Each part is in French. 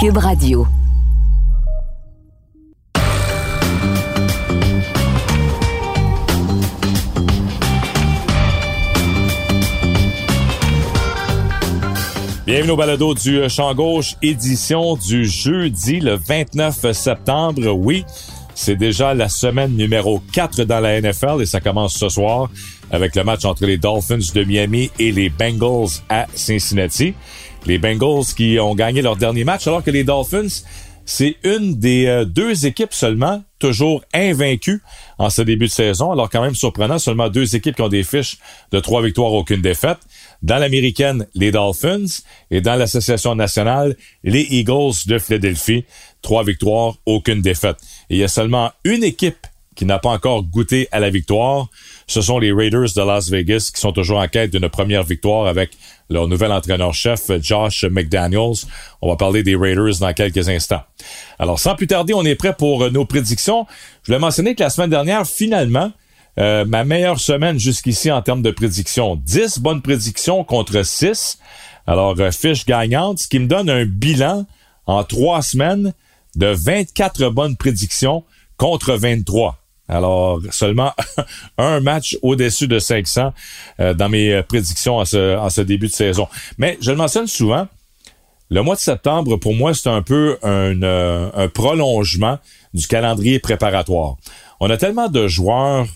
Cube Radio. Bienvenue au balado du Champ Gauche, édition du jeudi, le 29 septembre. Oui, c'est déjà la semaine numéro 4 dans la NFL et ça commence ce soir avec le match entre les Dolphins de Miami et les Bengals à Cincinnati. Les Bengals qui ont gagné leur dernier match alors que les Dolphins, c'est une des deux équipes seulement, toujours invaincues en ce début de saison. Alors quand même surprenant, seulement deux équipes qui ont des fiches de 3 victoires, aucune défaite. Dans l'américaine, les Dolphins, et dans l'association nationale, les Eagles de Philadelphie. 3 victoires, aucune défaite. Et il y a seulement une équipe qui n'a pas encore goûté à la victoire. Ce sont les Raiders de Las Vegas qui sont toujours en quête d'une première victoire avec leur nouvel entraîneur-chef, Josh McDaniels. On va parler des Raiders dans quelques instants. Alors, sans plus tarder, on est prêt pour nos prédictions. Je voulais mentionner que la semaine dernière, finalement, ma meilleure semaine jusqu'ici en termes de prédictions. 10 bonnes prédictions contre 6. Alors, fiche gagnante, ce qui me donne un bilan en 3 semaines de 24 bonnes prédictions contre 23. Alors, seulement un match au-dessus de 500 dans mes prédictions en ce début de saison. Mais je le mentionne souvent, le mois de septembre, pour moi, c'est un peu un prolongement du calendrier préparatoire. On a tellement de joueurs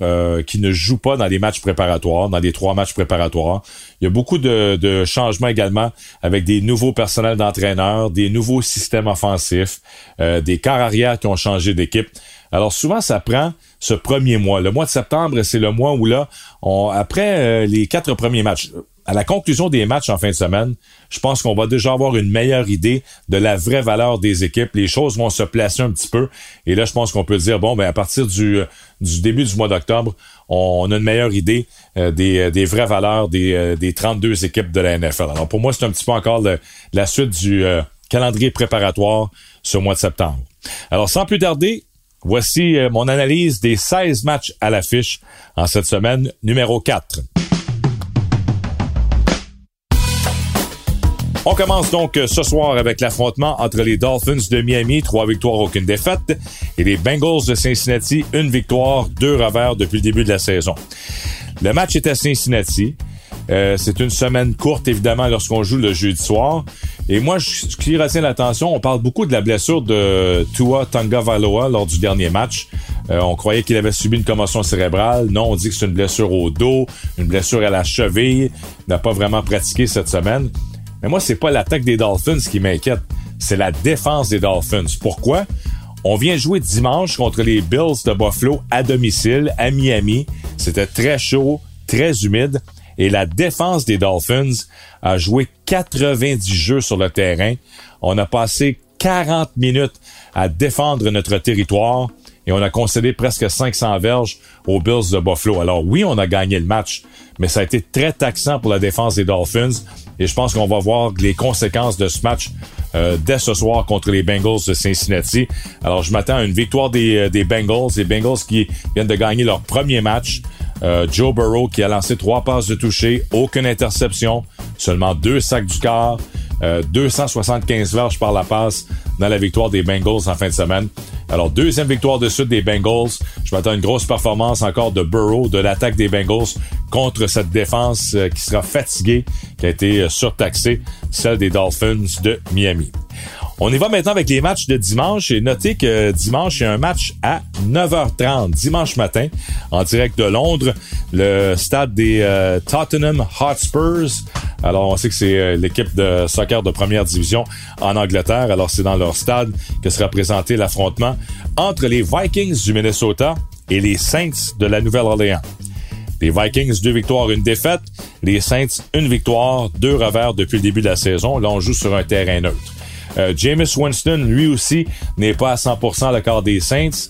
qui ne jouent pas dans les matchs préparatoires, dans les 3 matchs préparatoires. Il y a beaucoup de changements également avec des nouveaux personnels d'entraîneurs, des nouveaux systèmes offensifs, des quarts arrière qui ont changé d'équipe. Alors souvent, ça prend ce premier mois. Le mois de septembre, c'est le mois où là, après les 4 premiers matchs, à la conclusion des matchs en fin de semaine, je pense qu'on va déjà avoir une meilleure idée de la vraie valeur des équipes. Les choses vont se placer un petit peu. Et là, je pense qu'on peut dire, à partir du début du mois d'octobre, on a une meilleure idée des vraies valeurs des 32 équipes de la NFL. Alors pour moi, c'est un petit peu encore la suite du calendrier préparatoire ce mois de septembre. Alors sans plus tarder, voici mon analyse des 16 matchs à l'affiche en cette semaine numéro 4. On commence donc ce soir avec l'affrontement entre les Dolphins de Miami, 3 victoires, aucune défaite, et les Bengals de Cincinnati, 1 victoire, 2 revers depuis le début de la saison. Le match est à Cincinnati. C'est une semaine courte, évidemment, lorsqu'on joue le jeudi soir. Et moi, ce qui retient l'attention, on parle beaucoup de la blessure de Tua Tagovailoa lors du dernier match. On croyait qu'il avait subi une commotion cérébrale. Non, on dit que c'est une blessure au dos, une blessure à la cheville. Il n'a pas vraiment pratiqué cette semaine. Mais moi, c'est pas l'attaque des Dolphins qui m'inquiète. C'est la défense des Dolphins. Pourquoi? On vient jouer dimanche contre les Bills de Buffalo à domicile, à Miami. C'était très chaud, très humide. Et la défense des Dolphins a joué 90 jeux sur le terrain. On a passé 40 minutes à défendre notre territoire et on a concédé presque 500 verges aux Bills de Buffalo. Alors oui, on a gagné le match, mais ça a été très taxant pour la défense des Dolphins et je pense qu'on va voir les conséquences de ce match dès ce soir contre les Bengals de Cincinnati. Alors je m'attends à une victoire des Bengals, les Bengals qui viennent de gagner leur premier match. Joe Burrow qui a lancé 3 passes de toucher, aucune interception, seulement 2 sacs du quart, 275 verges par la passe dans la victoire des Bengals en fin de semaine. Alors, 2e victoire de suite des Bengals. Je m'attends à une grosse performance encore de Burrow, de l'attaque des Bengals contre cette défense qui sera fatiguée, qui a été surtaxée, celle des Dolphins de Miami. On y va maintenant avec les matchs de dimanche et notez que dimanche, il y a un match à 9h30, dimanche matin, en direct de Londres, le stade des Tottenham Hotspurs. Alors, on sait que c'est l'équipe de soccer de première division en Angleterre. Alors, c'est dans leur stade que sera présenté l'affrontement entre les Vikings du Minnesota et les Saints de la Nouvelle-Orléans. Les Vikings, 2 victoires, 1 défaite. Les Saints, 1 victoire, 2 revers depuis le début de la saison. Là, on joue sur un terrain neutre. James Winston, lui aussi, n'est pas à 100% à l'accord des Saints.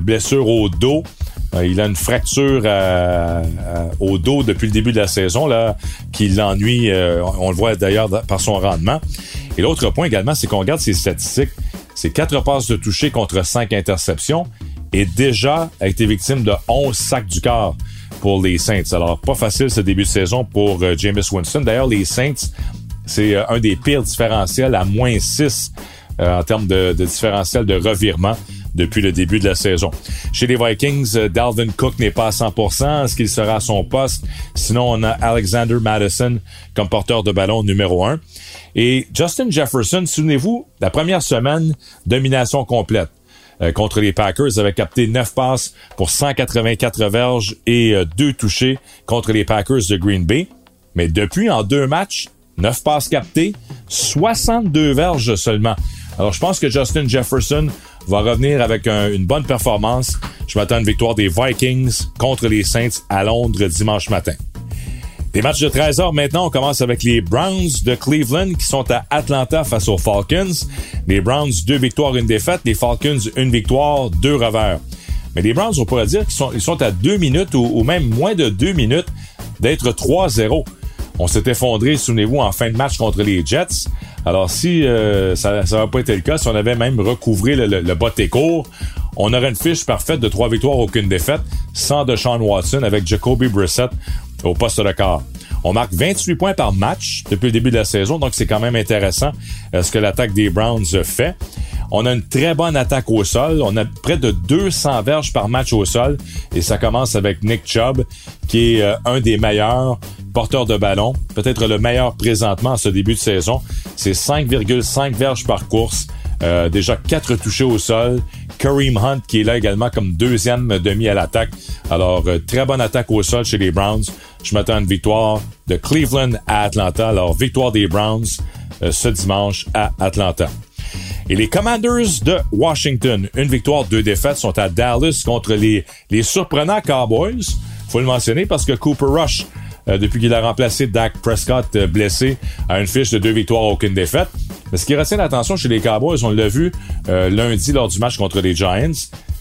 Blessure au dos. Il a une fracture au dos depuis le début de la saison là, qui l'ennuie. On le voit d'ailleurs par son rendement. Et l'autre point également, c'est qu'on regarde ses statistiques. C'est 4 passes de toucher contre 5 interceptions et déjà a été victime de 11 sacs du quart pour les Saints. Alors, pas facile ce début de saison pour James Winston. D'ailleurs, les Saints, c'est un des pires différentiels à -6 en termes de différentiel de revirement depuis le début de la saison. Chez les Vikings, Dalvin Cook n'est pas à 100%. Est-ce qu'il sera à son poste? Sinon, on a Alexander Madison comme porteur de ballon numéro 1. Et Justin Jefferson, souvenez-vous, la première semaine, domination complète contre les Packers, avait capté 9 passes pour 184 verges et 2 touchés contre les Packers de Green Bay. Mais depuis, en 2 matchs, 9 passes captées, 62 verges seulement. Alors, je pense que Justin Jefferson va revenir avec une bonne performance. Je m'attends à une victoire des Vikings contre les Saints à Londres dimanche matin. Des matchs de 13h maintenant, on commence avec les Browns de Cleveland qui sont à Atlanta face aux Falcons. Les Browns, 2 victoires, 1 défaite. Les Falcons, 1 victoire, 2 revers. Mais les Browns, on pourrait dire qu'ils sont à 2 minutes ou même moins de 2 minutes d'être 3-0. On s'est effondré, souvenez-vous, en fin de match contre les Jets. Alors, si ça n'aurait pas été le cas, si on avait même recouvré le botté court, on aurait une fiche parfaite de 3 victoires, aucune défaite, sans Deshaun Watson, avec Jacoby Brissett au poste de quart. On marque 28 points par match depuis le début de la saison, donc c'est quand même intéressant ce que l'attaque des Browns fait. On a une très bonne attaque au sol. On a près de 200 verges par match au sol. Et ça commence avec Nick Chubb, qui est un des meilleurs porteurs de ballon. Peut-être le meilleur présentement à ce début de saison. C'est 5,5 verges par course. Déjà 4 touchés au sol. Kareem Hunt, qui est là également comme deuxième demi à l'attaque. Alors, très bonne attaque au sol chez les Browns. Je m'attends à une victoire de Cleveland à Atlanta. Alors, victoire des Browns ce dimanche à Atlanta. Et les Commanders de Washington, 1 victoire, 2 défaites, sont à Dallas contre les surprenants Cowboys. Faut le mentionner parce que Cooper Rush, depuis qu'il a remplacé Dak Prescott blessé, a une fiche de 2 victoires, aucune défaite. Mais ce qui retient l'attention chez les Cowboys, on l'a vu lundi lors du match contre les Giants,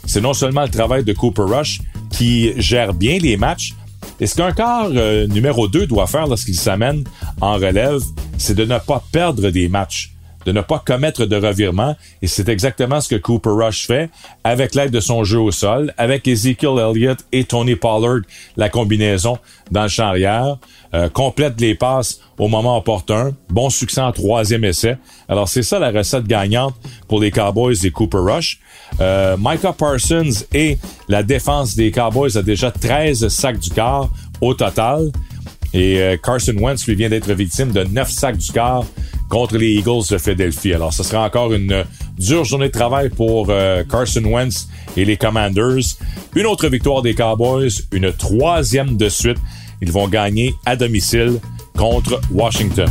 c'est non seulement le travail de Cooper Rush qui gère bien les matchs, et ce qu'un quart numéro 2 doit faire lorsqu'il s'amène en relève, c'est de ne pas perdre des matchs, de ne pas commettre de revirement, et c'est exactement ce que Cooper Rush fait avec l'aide de son jeu au sol, avec Ezekiel Elliott et Tony Pollard, la combinaison dans le champ arrière, complète les passes au moment opportun, bon succès en 3e essai. Alors c'est ça la recette gagnante pour les Cowboys et Cooper Rush. Micah Parsons et la défense des Cowboys a déjà 13 sacs du quart au total, et Carson Wentz lui vient d'être victime de 9 sacs du quart contre les Eagles de Philadelphie. Alors, ce sera encore une dure journée de travail pour Carson Wentz et les Commanders. Une autre victoire des Cowboys, une 3e de suite. Ils vont gagner à domicile contre Washington.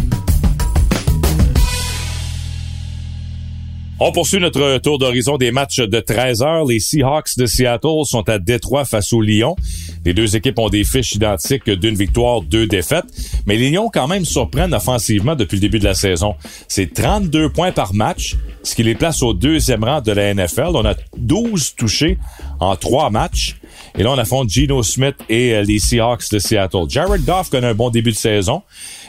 On poursuit notre tour d'horizon des matchs de 13h. Les Seahawks de Seattle sont à Détroit face aux Lions. Les deux équipes ont des fiches identiques d'1 victoire, 2 défaites. Mais les Lions quand même surprennent offensivement depuis le début de la saison. C'est 32 points par match, ce qui les place au 2e rang de la NFL. On a 12 touchés en 3 matchs. Et là, on affronte Geno Smith et les Seahawks de Seattle. Jared Goff connaît un bon début de saison.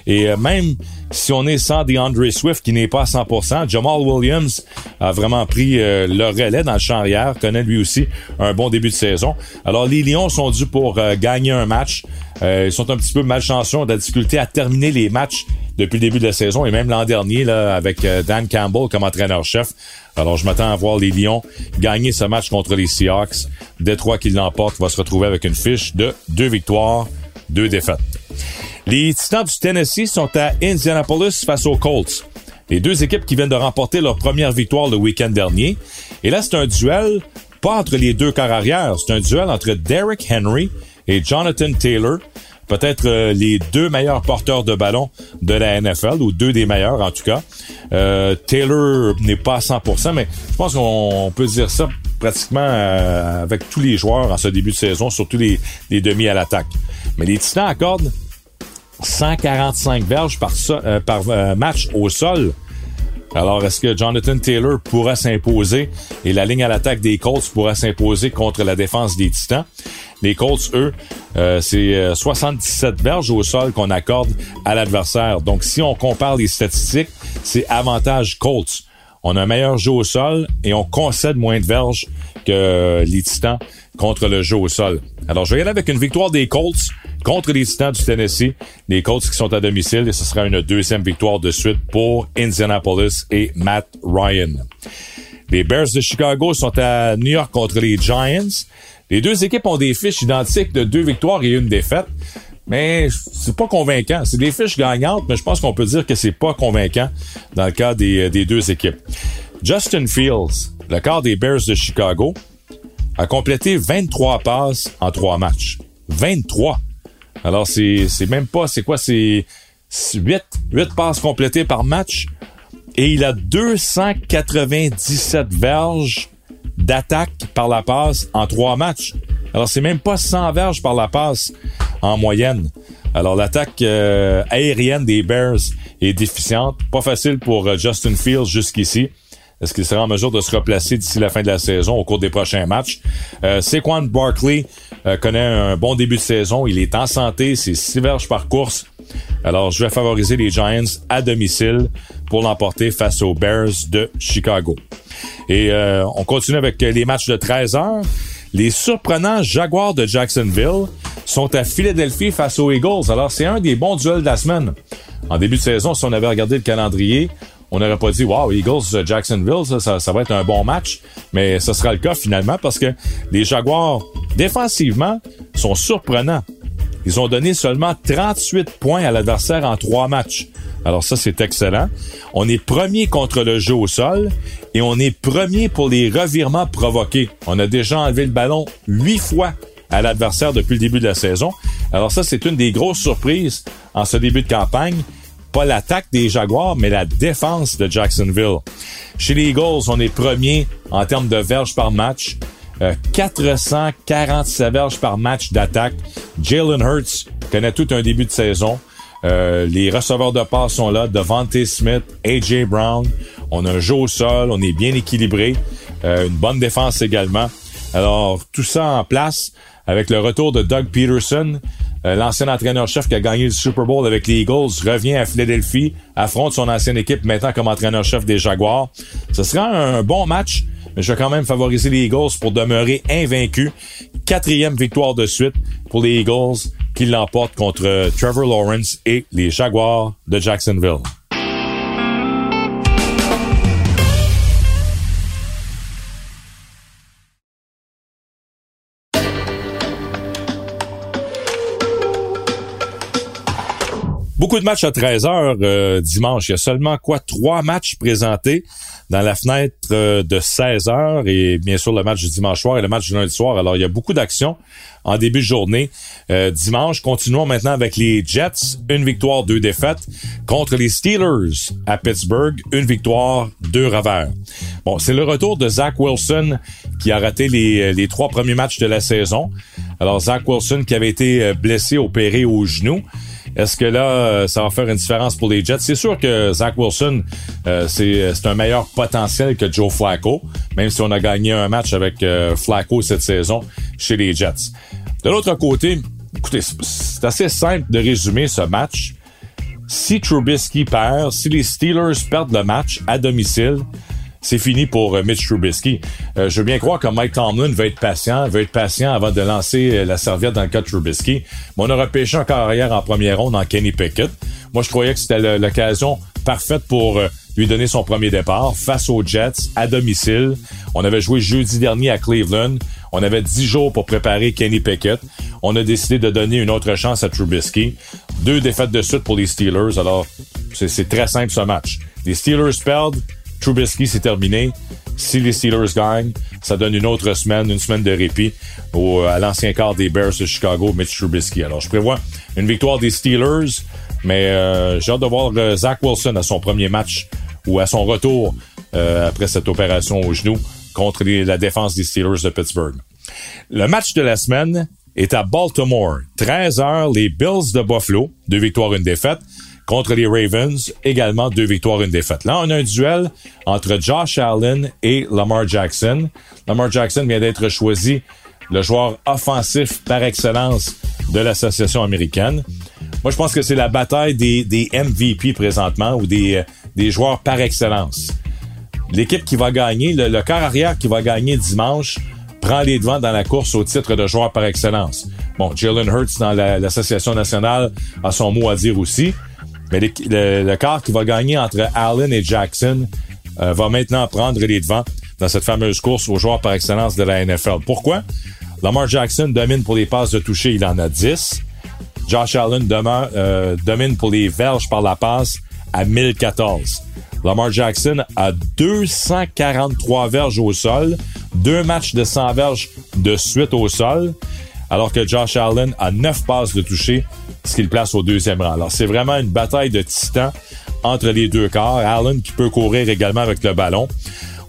Et même si on est sans DeAndre Swift, qui n'est pas à 100%, Jamal Williams a vraiment pris le relais dans le champ arrière, connaît lui aussi un bon début de saison. Alors, les Lions sont dus pour gagner un match. Ils sont un petit peu malchanceux, ont de la difficulté à terminer les matchs depuis le début de la saison et même l'an dernier là avec Dan Campbell comme entraîneur-chef. Alors, je m'attends à voir les Lions gagner ce match contre les Seahawks. Détroit qui l'emporte va se retrouver avec une fiche de 2 victoires, 2 défaites. Les Titans du Tennessee sont à Indianapolis face aux Colts. Les deux équipes qui viennent de remporter leur première victoire le week-end dernier. Et là, c'est un duel pas entre les deux quarts arrière, c'est un duel entre Derrick Henry et Jonathan Taylor. Peut-être les deux meilleurs porteurs de ballon de la NFL, ou deux des meilleurs en tout cas. Taylor n'est pas à 100%, mais je pense qu'on peut dire ça pratiquement avec tous les joueurs en ce début de saison, surtout les demi à l'attaque. Mais les Titans accordent 145 verges par match au sol. Alors, est-ce que Jonathan Taylor pourra s'imposer et la ligne à l'attaque des Colts pourra s'imposer contre la défense des Titans? Les Colts, eux, c'est 77 verges au sol qu'on accorde à l'adversaire. Donc, si on compare les statistiques, c'est avantage Colts. On a un meilleur jeu au sol et on concède moins de verges que les Titans contre le jeu au sol. Alors, je vais y aller avec une victoire des Colts contre les Titans du Tennessee, les Colts qui sont à domicile, et ce sera une deuxième victoire de suite pour Indianapolis et Matt Ryan. Les Bears de Chicago sont à New York contre les Giants. Les deux équipes ont des fiches identiques de 2 victoires et 1 défaite. Mais c'est pas convaincant. C'est des fiches gagnantes, mais je pense qu'on peut dire que c'est pas convaincant dans le cas des deux équipes. Justin Fields, le quart des Bears de Chicago, a complété 23 passes en 3 matchs. 23! Alors c'est même pas, c'est quoi, c'est 8 passes complétées par match. Et il a 297 verges d'attaque par la passe en 3 matchs. Alors, c'est même pas 100 verges par la passe en moyenne. Alors, l'attaque aérienne des Bears est déficiente. Pas facile pour Justin Fields jusqu'ici. Est-ce qu'il sera en mesure de se replacer d'ici la fin de la saison au cours des prochains matchs? Saquon Barkley connaît un bon début de saison. Il est en santé. C'est 6 verges par course. Alors, je vais favoriser les Giants à domicile pour l'emporter face aux Bears de Chicago. Et on continue avec les matchs de 13 heures. Les surprenants Jaguars de Jacksonville sont à Philadelphie face aux Eagles. Alors, c'est un des bons duels de la semaine. En début de saison, si on avait regardé le calendrier, on n'aurait pas dit « Wow, Eagles-Jacksonville, ça va être un bon match ». Mais ce sera le cas finalement parce que les Jaguars, défensivement, sont surprenants. Ils ont donné seulement 38 points à l'adversaire en 3 matchs. Alors ça, c'est excellent. On est premier contre le jeu au sol et on est premier pour les revirements provoqués. On a déjà enlevé le ballon 8 fois à l'adversaire depuis le début de la saison. Alors ça, c'est une des grosses surprises en ce début de campagne. Pas l'attaque des Jaguars, mais la défense de Jacksonville. Chez les Eagles, on est premier en termes de verges par match. 447 verges par match d'attaque. Jalen Hurts connaît tout un début de saison. Les receveurs de passe sont là, Devontae Smith, A.J. Brown. On a un jeu au sol, on est bien équilibré. Une bonne défense également. Alors, tout ça en place avec le retour de Doug Peterson, l'ancien entraîneur-chef qui a gagné le Super Bowl avec les Eagles, revient à Philadelphie, affronte son ancienne équipe maintenant comme entraîneur-chef des Jaguars. Ce sera un bon match, mais je vais quand même favoriser les Eagles pour demeurer invaincus. 4e victoire de suite pour les Eagles qui l'emportent contre Trevor Lawrence et les Jaguars de Jacksonville. Beaucoup de matchs à 13h dimanche. Il y a seulement 3 matchs présentés dans la fenêtre de 16h et bien sûr le match du dimanche soir et le match du lundi soir. Alors, il y a beaucoup d'actions en début de journée dimanche. Continuons maintenant avec les Jets. 1 victoire, 2 défaites contre les Steelers à Pittsburgh. 1 victoire, 2 revers. Bon, c'est le retour de Zach Wilson qui a raté les 3 premiers matchs de la saison. Alors, Zach Wilson qui avait été blessé, opéré au genou. Est-ce que là, ça va faire une différence pour les Jets? C'est sûr que Zach Wilson, c'est un meilleur potentiel que Joe Flacco, même si on a gagné un match avec Flacco cette saison chez les Jets. De l'autre côté, écoutez, c'est assez simple de résumer ce match. Si Trubisky perd, si les Steelers perdent le match à domicile, c'est fini pour Mitch Trubisky. Je veux bien croire que Mike Tomlin veut être patient avant de lancer la serviette dans le cas de Trubisky. Mais on a repêché un carrière en première ronde en Kenny Pickett. Moi, je croyais que c'était l'occasion parfaite pour lui donner son premier départ face aux Jets, à domicile. On avait joué jeudi dernier à Cleveland. On avait 10 jours pour préparer Kenny Pickett. On a décidé de donner une autre chance à Trubisky. 2 défaites de suite pour les Steelers. Alors, c'est très simple ce match. Les Steelers perdent. Trubisky, c'est terminé. Si les Steelers gagnent, ça donne une semaine de répit à l'ancien quart des Bears de Chicago, Mitch Trubisky. Alors, je prévois une victoire des Steelers, mais j'ai hâte de voir Zach Wilson à son premier match ou à son retour après cette opération au genou contre la défense des Steelers de Pittsburgh. Le match de la semaine est à Baltimore. 13h, les Bills de Buffalo, 2 victoires, 1 défaite. Contre les Ravens, également 2 victoires, 1 défaite. Là, on a un duel entre Josh Allen et Lamar Jackson. Lamar Jackson vient d'être choisi le joueur offensif par excellence de l'association américaine. Moi, je pense que c'est la bataille des MVP présentement ou des joueurs par excellence. L'équipe qui va gagner, le quart arrière qui va gagner dimanche prend les devants dans la course au titre de joueur par excellence. Bon, Jalen Hurts dans l'Association nationale a son mot à dire aussi. Mais le quart qui va gagner entre Allen et Jackson va maintenant prendre les devants dans cette fameuse course aux joueurs par excellence de la NFL. Pourquoi? Lamar Jackson domine pour les passes de toucher, il en a 10. Josh Allen domine pour les verges par la passe à 1014. Lamar Jackson a 243 verges au sol, 2 matchs de 100 verges de suite au sol, alors que Josh Allen a 9 passes de toucher, ce qui le place au deuxième rang. Alors, c'est vraiment une bataille de titans entre les deux quarts. Allen qui peut courir également avec le ballon.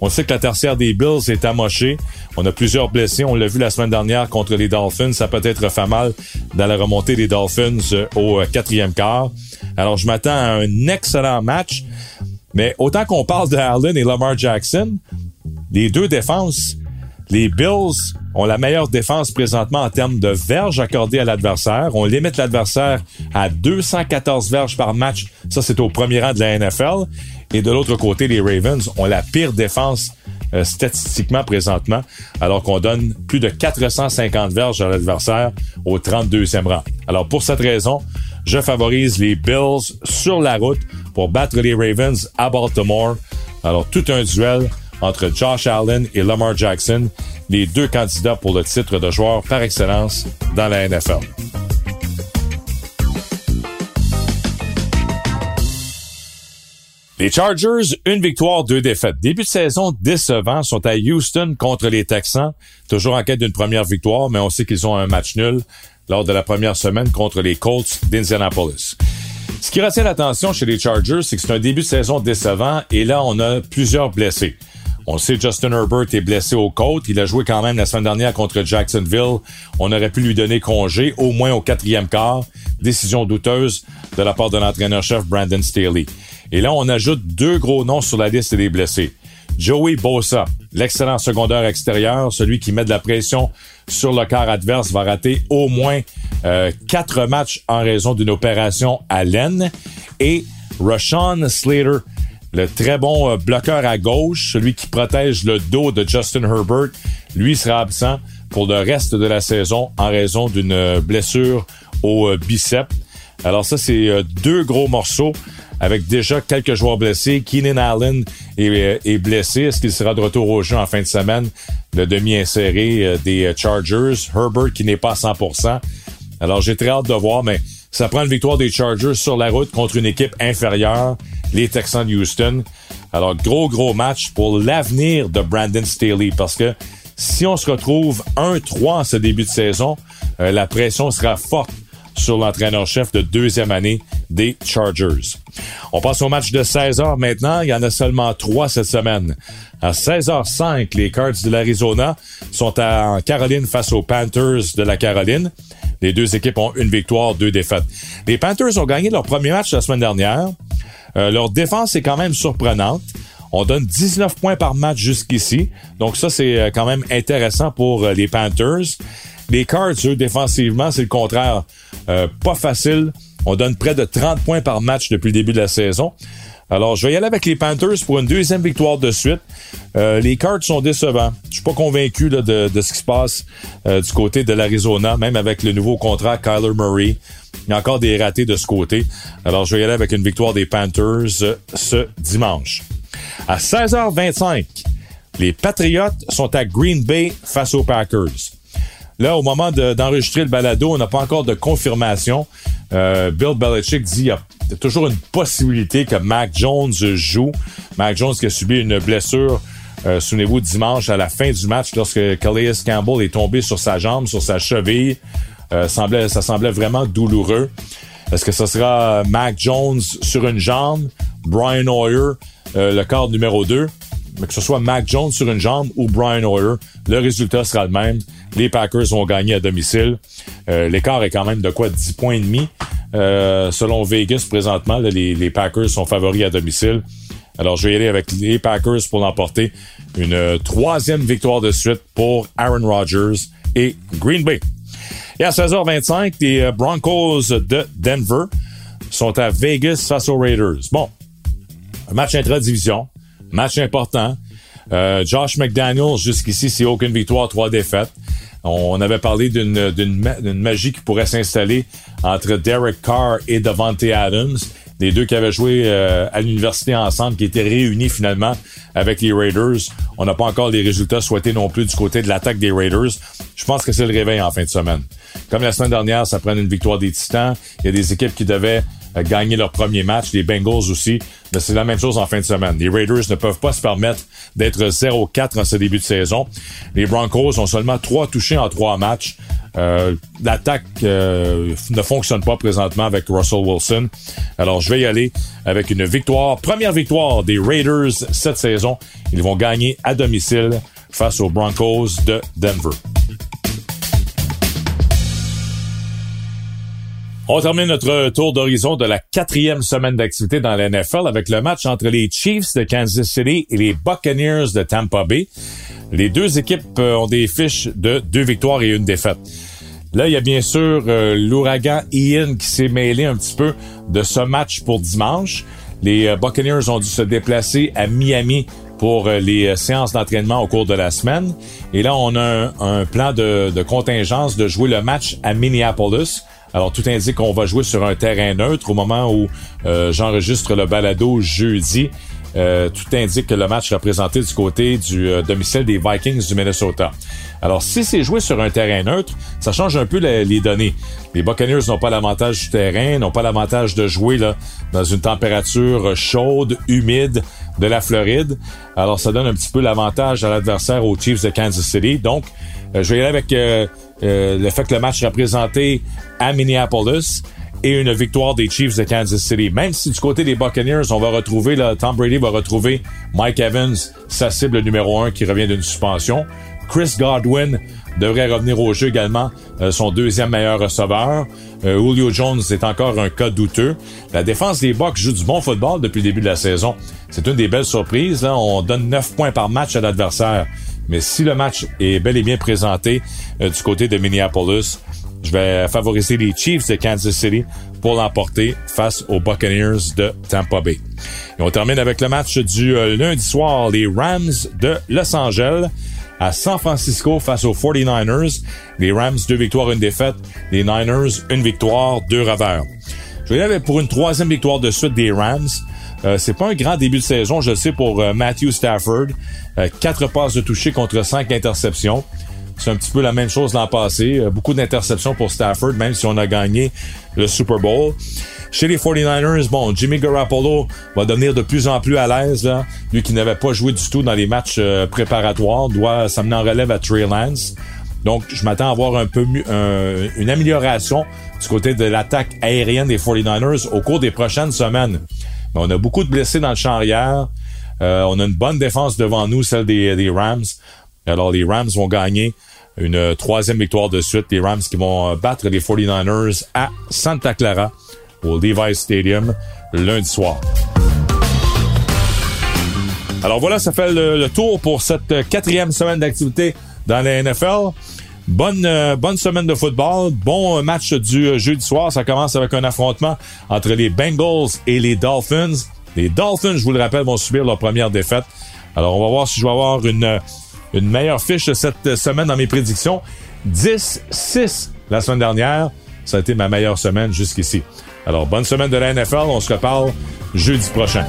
On sait que la tertiaire des Bills est amochée. On a plusieurs blessés. On l'a vu la semaine dernière contre les Dolphins. Ça peut être fait mal dans la remontée des Dolphins au quatrième quart. Alors, je m'attends à un excellent match. Mais autant qu'on parle de Allen et Lamar Jackson, les deux défenses, les Bills ont la meilleure défense présentement en termes de verges accordées à l'adversaire. On limite l'adversaire à 214 verges par match. Ça, c'est au premier rang de la NFL. Et de l'autre côté, les Ravens ont la pire défense statistiquement présentement, alors qu'on donne plus de 450 verges à l'adversaire au 32e rang. Alors, pour cette raison, je favorise les Bills sur la route pour battre les Ravens à Baltimore. Alors, tout un duel entre Josh Allen et Lamar Jackson, les deux candidats pour le titre de joueur par excellence dans la NFL. Les Chargers, 1 victoire, 2 défaites. Début de saison décevant, sont à Houston contre les Texans. Toujours en quête d'une première victoire, mais on sait qu'ils ont un match nul lors de la première semaine contre les Colts d'Indianapolis. Ce qui retient l'attention chez les Chargers, c'est que c'est un début de saison décevant et là, on a plusieurs blessés. On sait Justin Herbert est blessé aux côtes. Il a joué quand même la semaine dernière contre Jacksonville. On aurait pu lui donner congé, au moins au quatrième quart. Décision douteuse de la part de l'entraîneur-chef Brandon Staley. Et là, on ajoute 2 gros noms sur la liste des blessés. Joey Bosa, l'excellent secondaire extérieur, celui qui met de la pression sur le quart adverse, va rater au moins 4 matchs en raison d'une opération à l'aine. Et Rashawn Slater, le très bon bloqueur à gauche, celui qui protège le dos de Justin Herbert, lui sera absent pour le reste de la saison en raison d'une blessure au bicep. Alors ça, c'est 2 gros morceaux avec déjà quelques joueurs blessés. Keenan Allen est blessé. Est-ce qu'il sera de retour au jeu en fin de semaine? Le demi-inséré des Chargers. Herbert qui n'est pas à 100%. Alors j'ai très hâte de voir, mais ça prend une victoire des Chargers sur la route contre une équipe inférieure, les Texans de Houston. Alors, gros match pour l'avenir de Brandon Staley parce que si on se retrouve 1-3 en ce début de saison, la pression sera forte sur l'entraîneur-chef de deuxième année des Chargers. On passe au match de 16h maintenant. Il y en a seulement 3 cette semaine. À 16h05, les Cards de l'Arizona sont en Caroline face aux Panthers de la Caroline. Les deux équipes ont 1 victoire, 2 défaites. Les Panthers ont gagné leur premier match la semaine dernière. Leur défense est quand même surprenante. On donne 19 points par match jusqu'ici. Donc ça, c'est quand même intéressant pour les Panthers. Les Cards, eux, défensivement, c'est le contraire. Pas facile. On donne près de 30 points par match depuis le début de la saison. Alors, je vais y aller avec les Panthers pour une 2e victoire de suite. Les Cards sont décevants. Je suis pas convaincu là, de ce qui se passe du côté de l'Arizona, même avec le nouveau contrat Kyler Murray. Il y a encore des ratés de ce côté. Alors, je vais y aller avec une victoire des Panthers ce dimanche. À 16h25, les Patriots sont à Green Bay face aux Packers. Là, au moment d'enregistrer le balado, on n'a pas encore de confirmation. Bill Belichick dit qu'il y a toujours une possibilité que Mac Jones joue. Mac Jones qui a subi une blessure, souvenez-vous, dimanche à la fin du match lorsque Calais Campbell est tombé sur sa jambe, sur sa cheville. Ça semblait vraiment douloureux. Est-ce que ce sera Mac Jones sur une jambe, Brian Hoyer, le quart numéro 2? Que ce soit Mac Jones sur une jambe ou Brian Hoyer, le résultat sera le même. Les Packers vont gagner à domicile. L'écart est quand même de quoi? 10 points et demi. Selon Vegas, présentement, là, les Packers sont favoris à domicile. Alors, je vais y aller avec les Packers pour l'emporter. Une 3e victoire de suite pour Aaron Rodgers et Green Bay. Et à 16h25, les Broncos de Denver sont à Vegas face aux Raiders. Bon, un match intra-division, match important. Josh McDaniels, jusqu'ici, c'est aucune victoire, 3 défaites. On avait parlé d'une magie qui pourrait s'installer entre Derek Carr et Davante Adams, les deux qui avaient joué à l'université ensemble, qui étaient réunis finalement avec les Raiders. On n'a pas encore les résultats souhaités non plus du côté de l'attaque des Raiders. Je pense que c'est le réveil en fin de semaine. Comme la semaine dernière, ça prenait une victoire des Titans. Il y a des équipes qui devaient gagner leur premier match, les Bengals aussi. Mais c'est la même chose en fin de semaine. Les Raiders ne peuvent pas se permettre d'être 0-4 en ce début de saison. Les Broncos ont seulement 3 touchés en 3 matchs. L'attaque ne fonctionne pas présentement avec Russell Wilson. Alors, je vais y aller avec une victoire. Première victoire des Raiders cette saison. Ils vont gagner à domicile face aux Broncos de Denver. On termine notre tour d'horizon de la 4e semaine d'activité dans la NFL avec le match entre les Chiefs de Kansas City et les Buccaneers de Tampa Bay. Les deux équipes ont des fiches de 2 victoires et 1 défaite. Là, il y a bien sûr l'ouragan Ian qui s'est mêlé un petit peu de ce match pour dimanche. Les Buccaneers ont dû se déplacer à Miami pour les séances d'entraînement au cours de la semaine. Et là, on a un plan de contingence de jouer le match à Minneapolis. Alors, tout indique qu'on va jouer sur un terrain neutre au moment où j'enregistre le balado jeudi. Tout indique que le match sera présenté du côté du domicile des Vikings du Minnesota. Alors, si c'est joué sur un terrain neutre, ça change un peu les données. Les Buccaneers n'ont pas l'avantage du terrain, n'ont pas l'avantage de jouer là dans une température chaude, humide de la Floride. Alors, ça donne un petit peu l'avantage à l'adversaire aux Chiefs de Kansas City. Donc, je vais y aller avec... le fait que le match sera présenté à Minneapolis et une victoire des Chiefs de Kansas City. Même si du côté des Buccaneers, on va retrouver, là, Tom Brady va retrouver Mike Evans, sa cible numéro 1 qui revient d'une suspension. Chris Godwin devrait revenir au jeu également, son 2e meilleur receveur. Julio Jones est encore un cas douteux. La défense des Bucs joue du bon football depuis le début de la saison. C'est une des belles surprises, là. On donne 9 points par match à l'adversaire. Mais si le match est bel et bien présenté du côté de Minneapolis, je vais favoriser les Chiefs de Kansas City pour l'emporter face aux Buccaneers de Tampa Bay. Et on termine avec le match du lundi soir, les Rams de Los Angeles à San Francisco face aux 49ers. Les Rams, 2 victoires, 1 défaite. Les Niners, 1 victoire, 2 revers. Je vais y aller pour une 3e victoire de suite des Rams. C'est pas un grand début de saison, je le sais, pour Matthew Stafford. 4 passes de toucher contre 5 interceptions. C'est un petit peu la même chose l'an passé. Beaucoup d'interceptions pour Stafford, même si on a gagné le Super Bowl. Chez les 49ers, bon, Jimmy Garoppolo va devenir de plus en plus à l'aise, là. Lui qui n'avait pas joué du tout dans les matchs préparatoires, doit s'amener en relève à Trey Lance. Donc, je m'attends à avoir un peu mieux, une amélioration du côté de l'attaque aérienne des 49ers au cours des prochaines semaines. Mais on a beaucoup de blessés dans le champ arrière. On a une bonne défense devant nous, celle des Rams. Alors, les Rams vont gagner une 3e victoire de suite. Les Rams qui vont battre les 49ers à Santa Clara au Levi's Stadium lundi soir. Alors voilà, ça fait le tour pour cette 4e semaine d'activité dans la NFL. Bonne semaine de football. Bon match du jeudi soir. Ça commence avec un affrontement entre les Bengals et les Dolphins. Les Dolphins, je vous le rappelle, vont subir leur première défaite. Alors, on va voir si je vais avoir une meilleure fiche cette semaine dans mes prédictions. 10-6 la semaine dernière. Ça a été ma meilleure semaine jusqu'ici. Alors, bonne semaine de la NFL. On se reparle jeudi prochain.